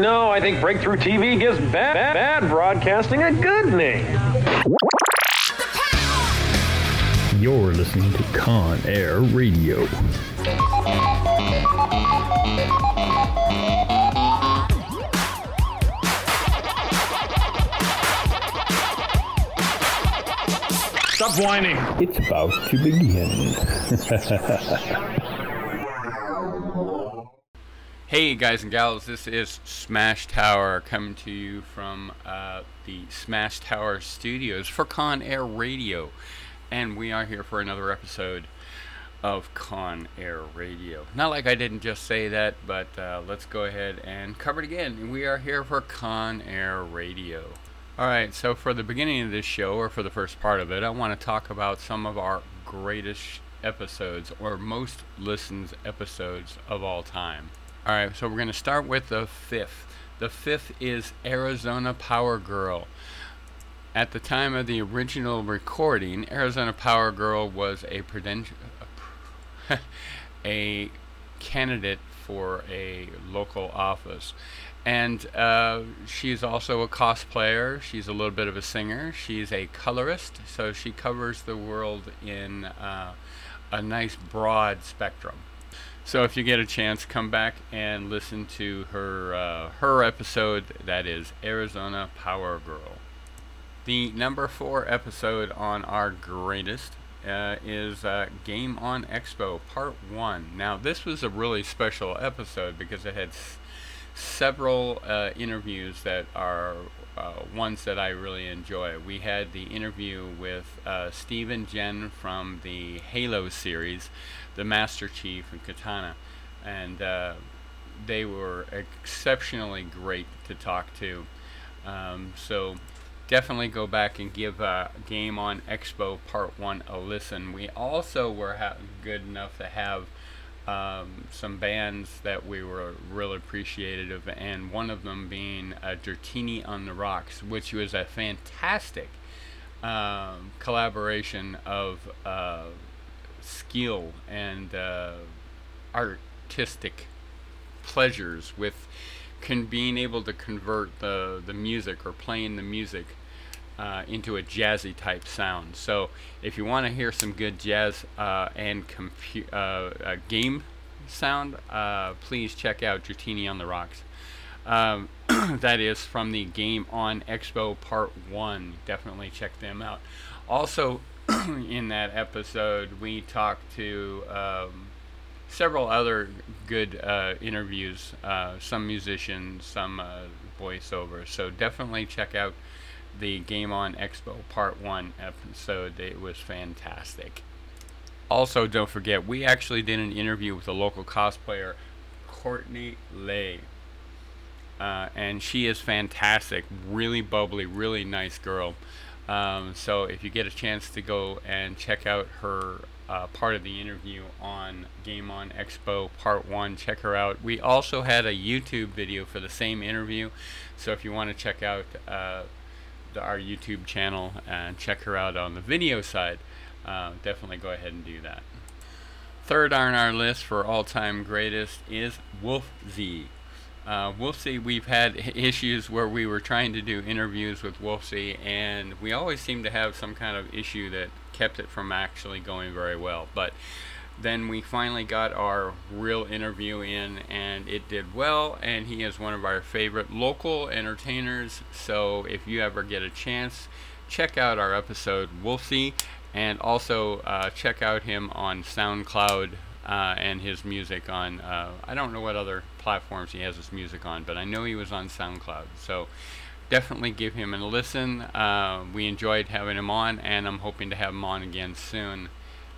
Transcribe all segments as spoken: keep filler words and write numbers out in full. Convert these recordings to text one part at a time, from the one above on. no, I think Breakthrough T V gives bad, bad, bad broadcasting a good name. You're listening to Con Air Radio. Stop whining. It's about to begin. Hey guys and gals, this is Smash Tower coming to you from uh, the Smash Tower studios for Con Air Radio. And we are here for another episode of Con Air Radio. Not like I didn't just say that, but uh, let's go ahead and cover it again. We are here for Con Air Radio. Alright, so for the beginning of this show, or for the first part of it, I want to talk about some of our greatest episodes, or most listened episodes of all time. Alright, so we're going to start with the fifth. The fifth is Arizona Power Girl. At the time of the original recording, Arizona Power Girl was a prudential, a candidate for a local office. And uh, she's also a cosplayer. She's a little bit of a singer. She's a colorist, so she covers the world in uh, a nice broad spectrum. So if you get a chance, come back and listen to her uh, her episode. That is Arizona Power Girl. The number four episode on our greatest uh, is uh, Game on Expo, Part one. Now, this was a really special episode because it had s- several uh, interviews that are uh, ones that I really enjoy. We had the interview with uh, Steven Jen from the Halo series, the Master Chief and Katana, and uh, they were exceptionally great to talk to. Um, so... Definitely go back and give uh, Game on Expo Part one a listen. We also were ha- good enough to have um, some bands that we were real appreciative of, and one of them being uh, Dirtini on the Rocks, which was a fantastic um, collaboration of uh, skill and uh, artistic pleasures with con- being able to convert the, the music or playing the music Uh, into a jazzy type sound. So if you want to hear some good jazz uh, and compu- uh, uh, game sound, uh, please check out Dirtini on the Rocks. Um, that is from the Game on Expo Part one. Definitely check them out. Also, in that episode, we talked to um, several other good uh, interviews, uh, some musicians, some uh, voiceovers. So definitely check out the Game on Expo Part one episode. It was fantastic. Also, don't forget, we actually did an interview with a local cosplayer, Courtney Lay. Uh, and she is fantastic. Really bubbly, really nice girl. Um, so if you get a chance to go and check out her uh, part of the interview on Game on Expo Part one, check her out. We also had a YouTube video for the same interview. So if you want to check out... Uh, our YouTube channel and check her out on the video side, uh, definitely go ahead and do that. Third on our list for all-time greatest is Wolfie. Uh, Wolfie, we've had issues where we were trying to do interviews with Wolfie, and we always seem to have some kind of issue that kept it from actually going very well. But then we finally got our real interview in, and it did well, and he is one of our favorite local entertainers. So if you ever get a chance, check out our episode Wolfie, and also uh, check out him on SoundCloud uh, and his music on uh, I don't know what other platforms he has his music on, but I know he was on SoundCloud, so definitely give him a listen. Uh, we enjoyed having him on, and I'm hoping to have him on again soon.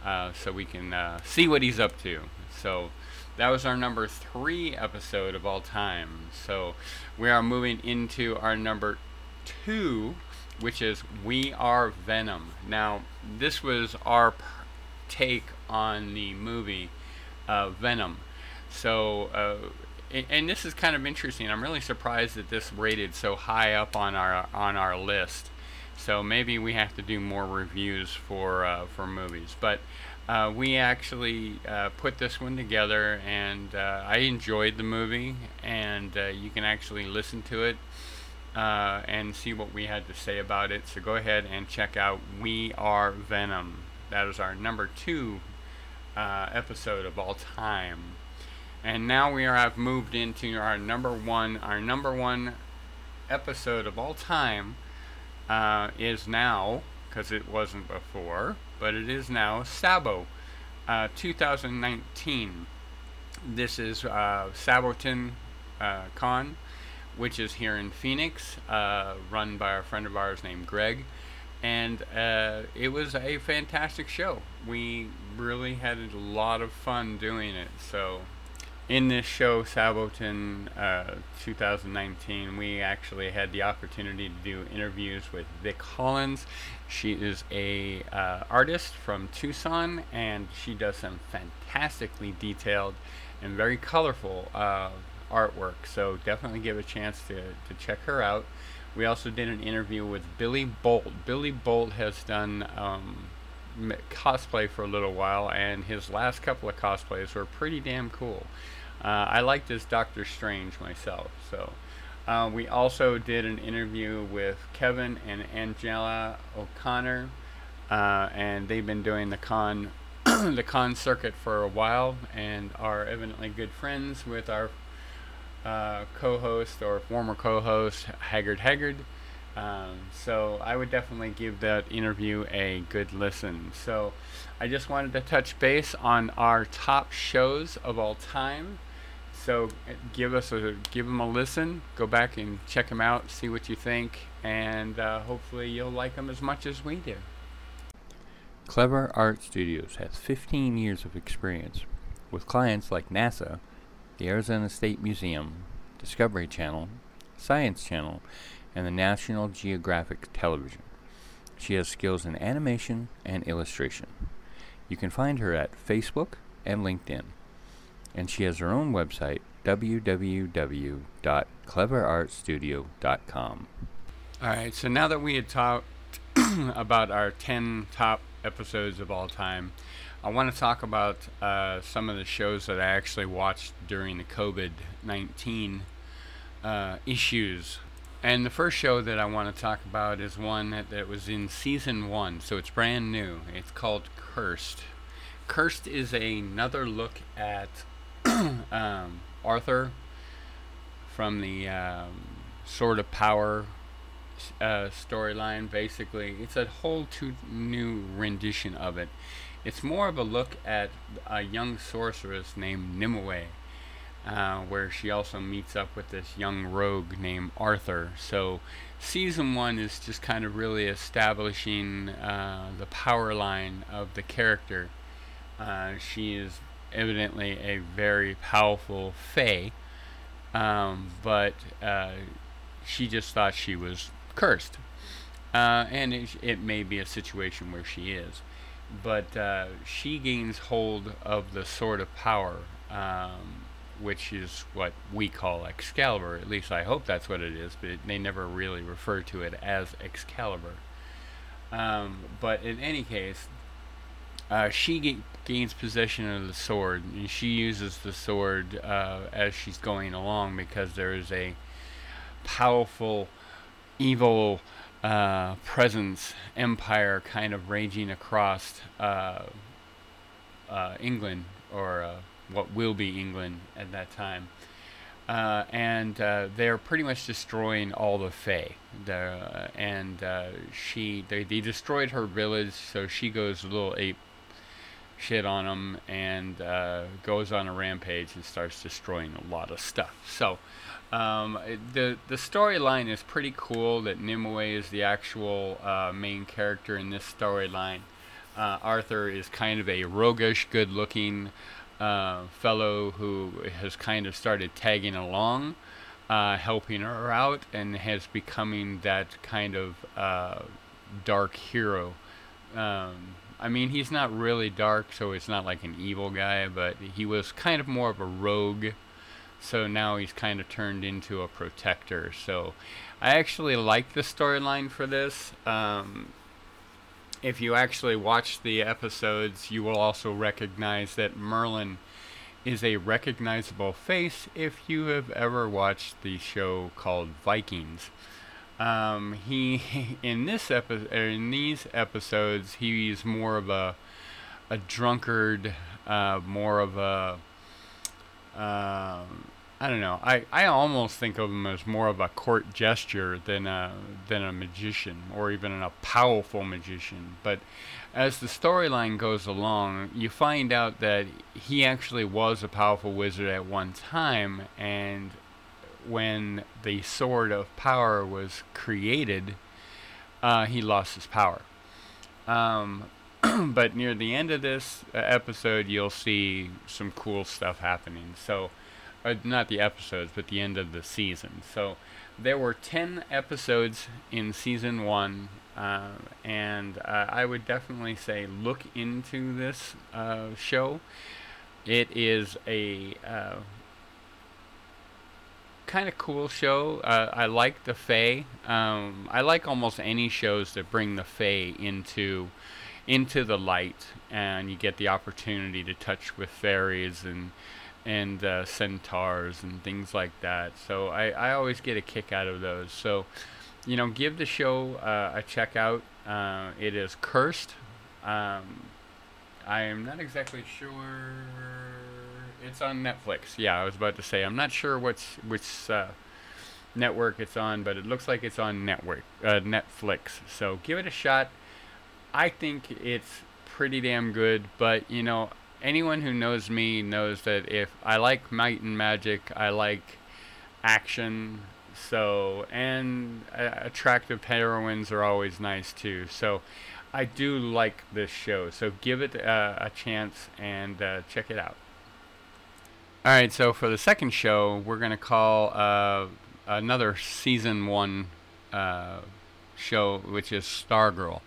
Uh, so we can uh, see what he's up to. So that was our number three episode of all time. So we are moving into our number two, which is We Are Venom. Now, this was our take on the movie uh, Venom. So, uh, and, and this is kind of interesting. I'm really surprised that this rated so high up on our on our list. So maybe we have to do more reviews for uh, for movies. But Uh, we actually uh, put this one together, and uh, I enjoyed the movie, and uh, you can actually listen to it uh, and see what we had to say about it. So go ahead and check out We Are Venom. That is our number two uh, episode of all time. And now we are, have moved into our number one. Our number one episode of all time uh, is now, because it wasn't before, but it is now, Sabo, uh, two thousand nineteen. This is uh, Saboten uh, Con, which is here in Phoenix, uh, run by a friend of ours named Greg. And uh, it was a fantastic show. We really had a lot of fun doing it. So in this show, Saboten uh, two thousand nineteen, we actually had the opportunity to do interviews with Vic Hollins. She is a uh, artist from Tucson, and she does some fantastically detailed and very colorful uh, artwork. So definitely give a chance to, to check her out. We also did an interview with Billy Bolt. Billy Bolt has done um, cosplay for a little while, and his last couple of cosplays were pretty damn cool. Uh, I liked his Doctor Strange myself. So uh, we also did an interview with Kevin and Angela O'Connor, uh, and they've been doing the con, the con circuit for a while, and are evidently good friends with our Uh, co-host or former co-host Haggard Haggard. Um, so I would definitely give that interview a good listen. So I just wanted to touch base on our top shows of all time. So give us a give them a listen. Go back and check them out. See what you think, and uh, hopefully you'll like them as much as we do. Clever Art Studios has fifteen years of experience with clients like NASA, the Arizona State Museum, Discovery Channel, Science Channel, and the National Geographic Television. She has skills in animation and illustration. You can find her at Facebook and LinkedIn. And she has her own website, w w w dot clever art studio dot com. Alright, so now that we had talked about our ten top episodes of all time, I want to talk about uh, some of the shows that I actually watched during the covid nineteen uh, issues. And the first show that I want to talk about is one that, that was in season one, so it's brand new. It's called Cursed. Cursed is another look at um, Arthur from the um, Sword of Power uh, storyline, basically. It's a whole two new rendition of it. It's more of a look at a young sorceress named Nimue, uh, where she also meets up with this young rogue named Arthur. So season one is just kind of really establishing uh, the power line of the character. Uh, she is evidently a very powerful Fae, um, but uh, she just thought she was cursed. Uh, and it, it may be a situation where she is. But uh, she gains hold of the Sword of Power, um, which is what we call Excalibur. At least I hope that's what it is, but it, they never really refer to it as Excalibur. Um, but in any case, uh, she g- gains possession of the sword, and she uses the sword uh, as she's going along, because there is a powerful, evil Uh, presence, empire kind of raging across uh, uh, England, or uh, what will be England at that time. Uh, and uh, they're pretty much destroying all the Fae. Uh, and uh, she, they, they destroyed her village, so she goes a little ape shit on them, and uh, goes on a rampage and starts destroying a lot of stuff. So Um, the the storyline is pretty cool, that Nimue is the actual uh, main character in this storyline. Uh, Arthur is kind of a roguish, good-looking uh, fellow who has kind of started tagging along, uh, helping her out, and has becoming that kind of uh, dark hero. Um, I mean, he's not really dark, so it's not like an evil guy, but he was kind of more of a rogue. So now he's kind of turned into a protector. So I actually like the storyline for this. Um, if you actually watch the episodes, you will also recognize that Merlin is a recognizable face if you have ever watched the show called Vikings. Um, he in this epi- in these episodes, he's more of a a drunkard, uh, more of a uh, I don't know. I, I almost think of him as more of a court jester than a than a magician, or even a powerful magician. But as the storyline goes along, you find out that he actually was a powerful wizard at one time, and when the Sword of Power was created, uh, he lost his power. Um, but near the end of this episode, you'll see some cool stuff happening. So, uh, not the episodes, but the end of the season. So, there were ten episodes in season one, uh, and uh, I would definitely say look into this uh, show. It is a... Uh, kind of cool show. Uh, I like the Fae. Um, I like almost any shows that bring the Fae into into the light, and you get the opportunity to touch with fairies and and uh, centaurs and things like that. So I, I always get a kick out of those. So, you know, give the show uh, a check out. Uh, it is Cursed. Um, I am not exactly sure. It's on Netflix. Yeah, I was about to say. I'm not sure which which uh, network it's on, but it looks like it's on network uh, Netflix. So give it a shot. I think it's pretty damn good. But you know, anyone who knows me knows that if I like might and magic, I like action. So and uh, attractive heroines are always nice too. So I do like this show. So give it uh, a chance and uh, check it out. All right, so for the second show, we're going to call uh, another season one uh, show, which is Stargirl.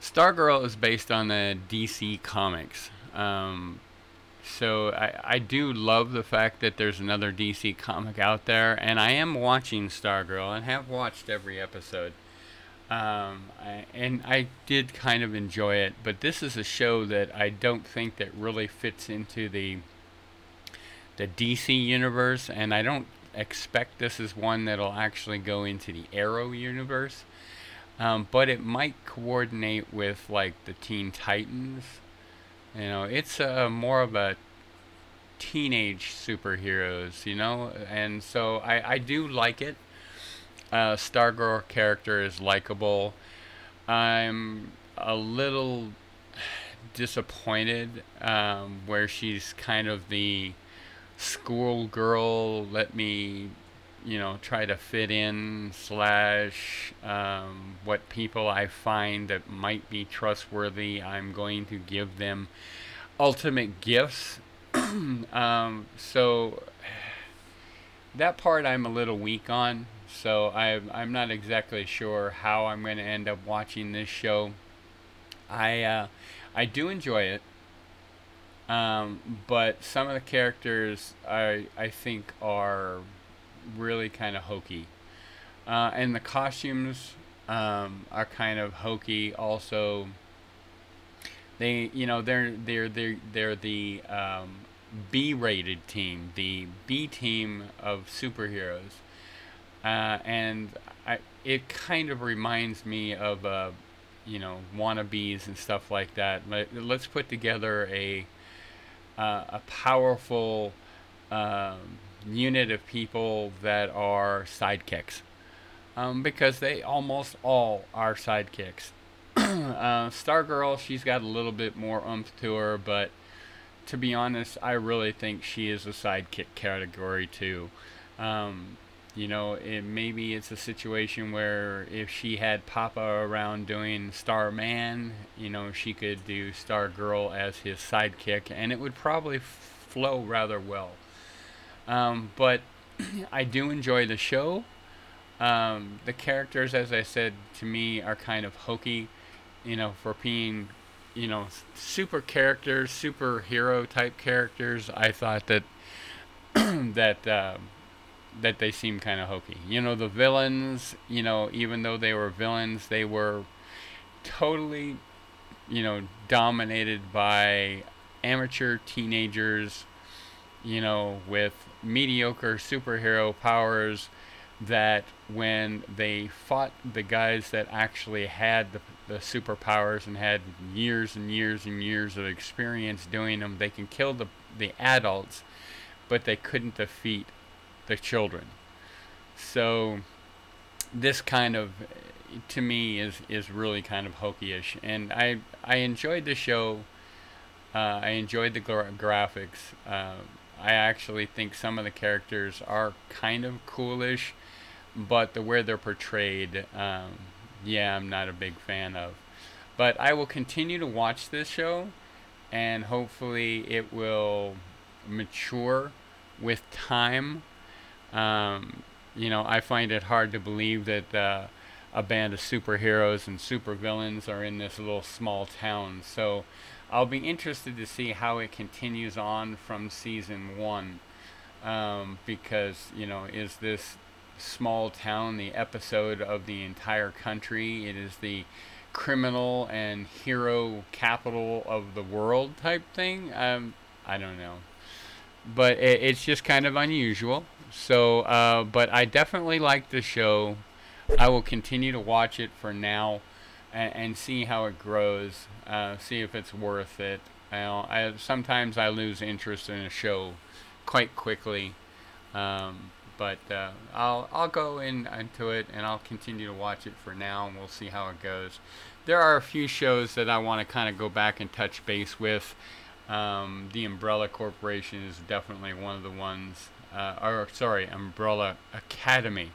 Stargirl is based on the D C comics. Um, so I, I do love the fact that there's another D C comic out there, and I am watching Stargirl and have watched every episode. Um, I, and I did kind of enjoy it, but this is a show that I don't think that really fits into the... the D C universe, and I don't expect this is one that'll actually go into the Arrow universe, um, but it might coordinate with like the Teen Titans. You know, it's a more of a teenage superheroes, you know, and so I, I do like it. Uh, Stargirl character is likable. I'm a little disappointed um, where she's kind of the school girl, let me, you know, try to fit in slash um, what people I find that might be trustworthy, I'm going to give them ultimate gifts. um, so that part I'm a little weak on, so I, I'm not exactly sure how I'm going to end up watching this show. I uh, I do enjoy it. Um, but some of the characters I I think are really kind of hokey, uh, and the costumes um, are kind of hokey. Also, they you know they're they're they're they're the um, B-rated team, the B team of superheroes, uh, and I it kind of reminds me of uh, you know wannabes and stuff like that. Let, let's put together a Uh, a powerful um, unit of people that are sidekicks, um, because they almost all are sidekicks. uh, Stargirl, she's got a little bit more oomph to her, but to be honest, I really think she is a sidekick category too. Um, you know, it, maybe it's a situation where if she had Papa around doing Starman, you know, she could do Stargirl as his sidekick, and it would probably f- flow rather well. Um, but I do enjoy the show. Um, the characters, as I said, to me are kind of hokey, you know, for being, you know, super characters, superhero type characters. I thought that, that, uh, that they seem kind of hokey. You know, the villains, you know, even though they were villains, they were totally you know, dominated by amateur teenagers, you know, with mediocre superhero powers, that when they fought the guys that actually had the, the superpowers and had years and years and years of experience doing them, they can kill the, the adults, but they couldn't defeat the children. So this kind of, to me, is, is really kind of hokey-ish. And I, I enjoyed the show. Uh, I enjoyed the gra- graphics. Uh, I actually think some of the characters are kind of coolish, but the way they're portrayed, um, yeah, I'm not a big fan of. But I will continue to watch this show, and hopefully it will mature with time. Um, you know, I find it hard to believe that uh, a band of superheroes and supervillains are in this little small town. So I'll be interested to see how it continues on from season one. Um, because, you know, is this small town the episode of the entire country? It is the criminal and hero capital of the world type thing? Um, I don't know. But it, it's just kind of unusual. So, uh, but I definitely like the show. I will continue to watch it for now. And see how it grows, uh, see if it's worth it. You know, I, sometimes I lose interest in a show quite quickly, um, but uh, I'll I'll go in, into it, and I'll continue to watch it for now, and we'll see how it goes. There are a few shows that I want to kind of go back and touch base with. Um, the Umbrella Corporation is definitely one of the ones, uh, or sorry, Umbrella Academy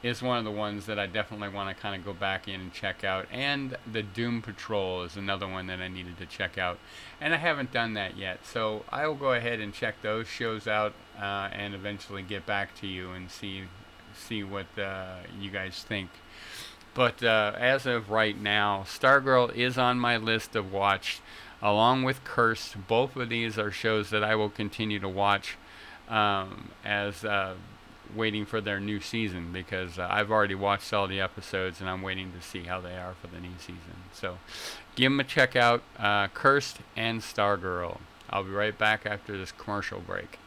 is one of the ones that I definitely want to kind of go back in and check out. And the Doom Patrol is another one that I needed to check out. And I haven't done that yet. So I will go ahead and check those shows out uh, and eventually get back to you and see see what uh, you guys think. But uh, as of right now, Stargirl is on my list of watched, along with Cursed. Both of these are shows that I will continue to watch um, as... Uh, waiting for their new season, because uh, I've already watched all the episodes, and I'm waiting to see how they are for the new season. So give them a check out, uh, Cursed and Stargirl. I'll be right back after this commercial break.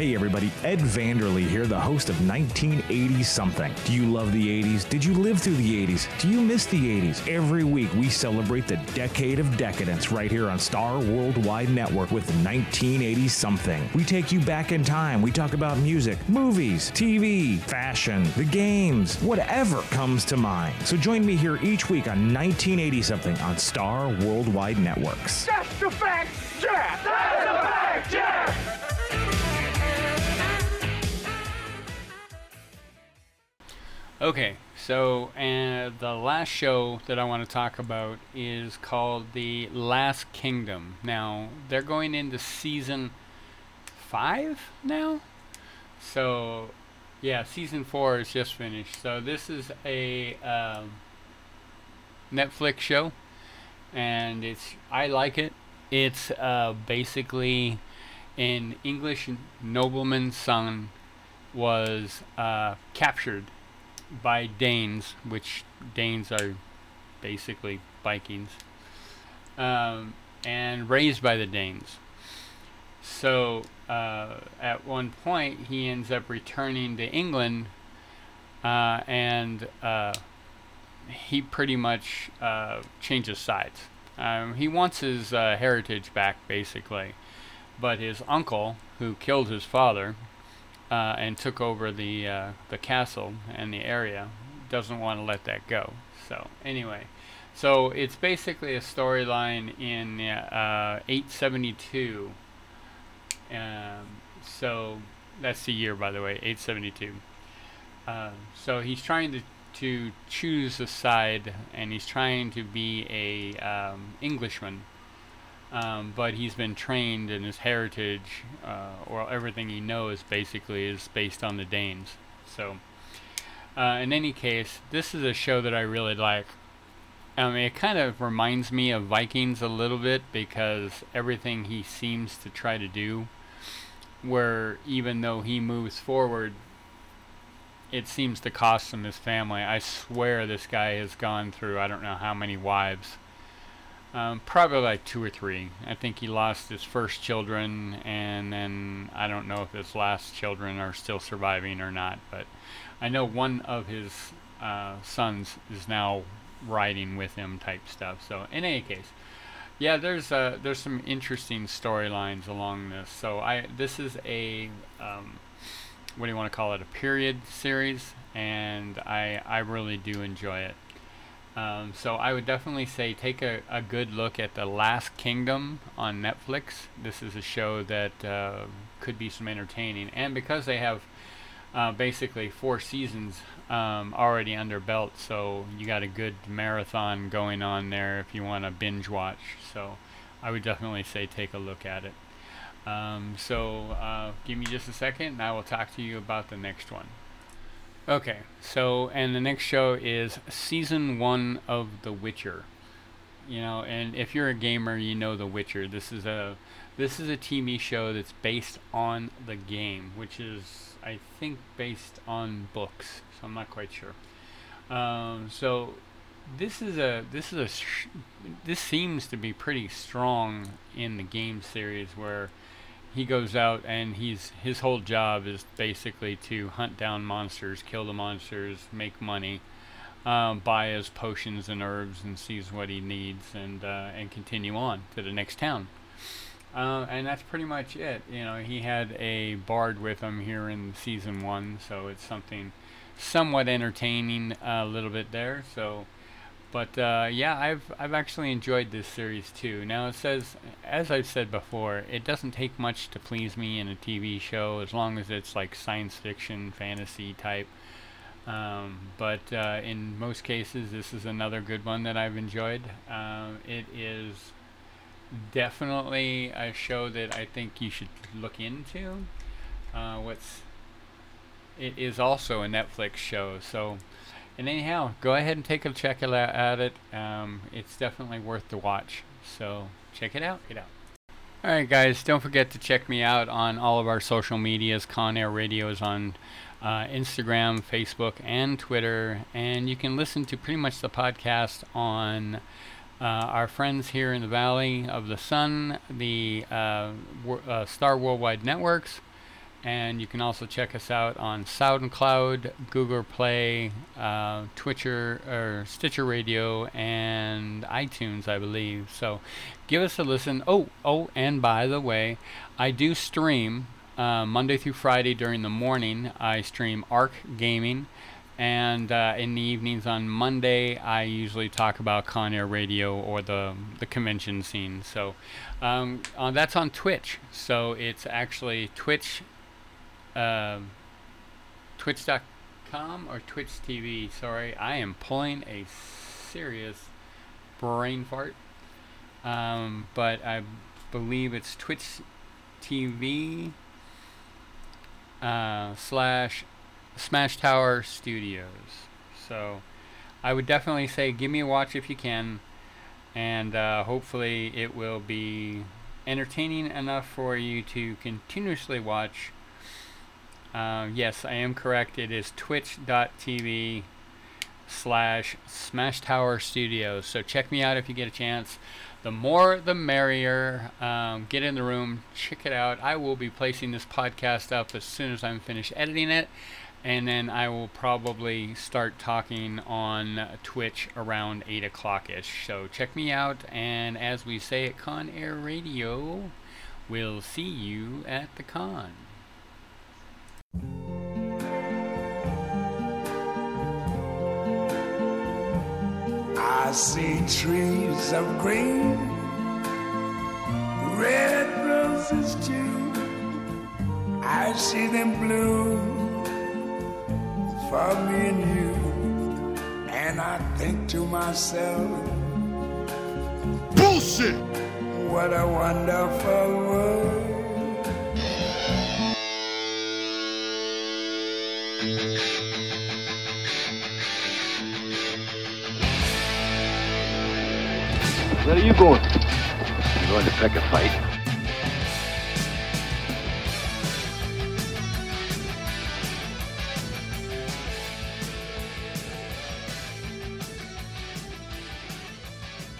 Hey everybody, Ed Vanderlee here, the host of nineteen eighty something. Do you love the eighties? Did you live through the eighties? Do you miss the eighties? Every week we celebrate the decade of decadence right here on Star Worldwide Network with nineteen eighty something. We take you back in time. We talk about music, movies, T V, fashion, the games, whatever comes to mind. So join me here each week on nineteen eighty something on Star Worldwide Networks. That's the fact, yeah! That's the fact, yeah! Okay, so uh, the last show that I want to talk about is called The Last Kingdom. Now, they're going into season five now? So, yeah, season four is just finished. So this is a um, Netflix show, and it's I like it. It's uh, basically an English nobleman's son was uh, captured by Danes, which Danes are basically Vikings, um, and raised by the Danes. So uh, at one point he ends up returning to England, uh, and uh, he pretty much uh, changes sides. Um, he wants his uh, heritage back, basically, but his uncle, who killed his father, Uh, and took over the uh, the castle and the area, doesn't want to let that go. So anyway, so it's basically a storyline in uh, eight seventy-two. Um, so that's the year, by the way, eight seventy-two. Uh, so he's trying to to choose a side, and he's trying to be a um, Englishman. Um, but he's been trained, and his heritage, uh, or everything he knows, basically is based on the Danes. So, uh, in any case, this is a show that I really like. I mean, it kind of reminds me of Vikings a little bit, because everything he seems to try to do, where even though he moves forward, it seems to cost him his family. I swear this guy has gone through I don't know how many wives. Um, probably like two or three. I think he lost his first children, and then I don't know if his last children are still surviving or not, but I know one of his uh, sons is now riding with him type stuff. So in any case, yeah, there's uh, there's some interesting storylines along this. So I this is a um, what do you want to call it, a period series, and I I really do enjoy it. Um, so I would definitely say take a, a good look at The Last Kingdom on Netflix. This is a show that uh, could be some entertaining, and because they have uh, basically four seasons um, already under belt, so you got a good marathon going on there if you want to binge watch. So I would definitely say take a look at it. Um, so uh, give me just a second, and I will talk to you about the next one. Okay, so, and the next show is Season one of The Witcher. You know, and if you're a gamer, you know The Witcher. This is a this is a T V show that's based on the game, which is, I think, based on books. So I'm not quite sure. Um, so this is a this is a sh this seems to be pretty strong in the game series, where he goes out and he's his whole job is basically to hunt down monsters, kill the monsters, make money, um, buy his potions and herbs, and sees what he needs, and uh, and continue on to the next town. Uh, and that's pretty much it. You know, he had a bard with him here in season one, so it's something somewhat entertaining a little bit there. So. But uh, yeah, I've I've actually enjoyed this series too. Now it says, as I've said before, it doesn't take much to please me in a T V show, as long as it's like science fiction, fantasy type. Um, but uh, in most cases, this is another good one that I've enjoyed. Uh, it is definitely a show that I think you should look into. Uh, what's it is also a Netflix show, so. And anyhow, go ahead and take a check at it. Um, it's definitely worth the watch. So check it out. Get out. All right, guys. Don't forget to check me out on all of our social medias. Con Air Radio is on uh, Instagram, Facebook, and Twitter. And you can listen to pretty much the podcast on uh, our friends here in the Valley of the Sun, the uh, uh, Star Worldwide Networks. And you can also check us out on SoundCloud, Google Play, uh, Twitcher, or Stitcher Radio, and iTunes, I believe. So give us a listen. Oh, oh, and by the way, I do stream uh, Monday through Friday during the morning. I stream Arc Gaming. And uh, in the evenings on Monday, I usually talk about Con Air Radio or the the convention scene. So um, uh, that's on Twitch. So it's actually Twitch... Uh, twitch dot com or Twitch T V. Sorry, I am pulling a serious brain fart. Um, but I believe it's Twitch T V uh, slash Smash Tower Studios. So I would definitely say give me a watch if you can, and uh, hopefully it will be entertaining enough for you to continuously watch. Uh, yes, I am correct. It is twitch dot t v slash Smash Tower Studios. So check me out if you get a chance. The more, the merrier. Um, get in the room. Check it out. I will be placing this podcast up as soon as I'm finished editing it. And then I will probably start talking on Twitch around eight o'clock-ish. So check me out. And as we say at Con Air Radio, we'll see you at the con. I see trees of green, red roses too. I see them bloom for me and you. And I think to myself, bullshit! What a wonderful world. Where are you going? I'm going to pick a fight.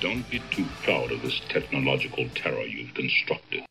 Don't be too proud of this technological terror you've constructed.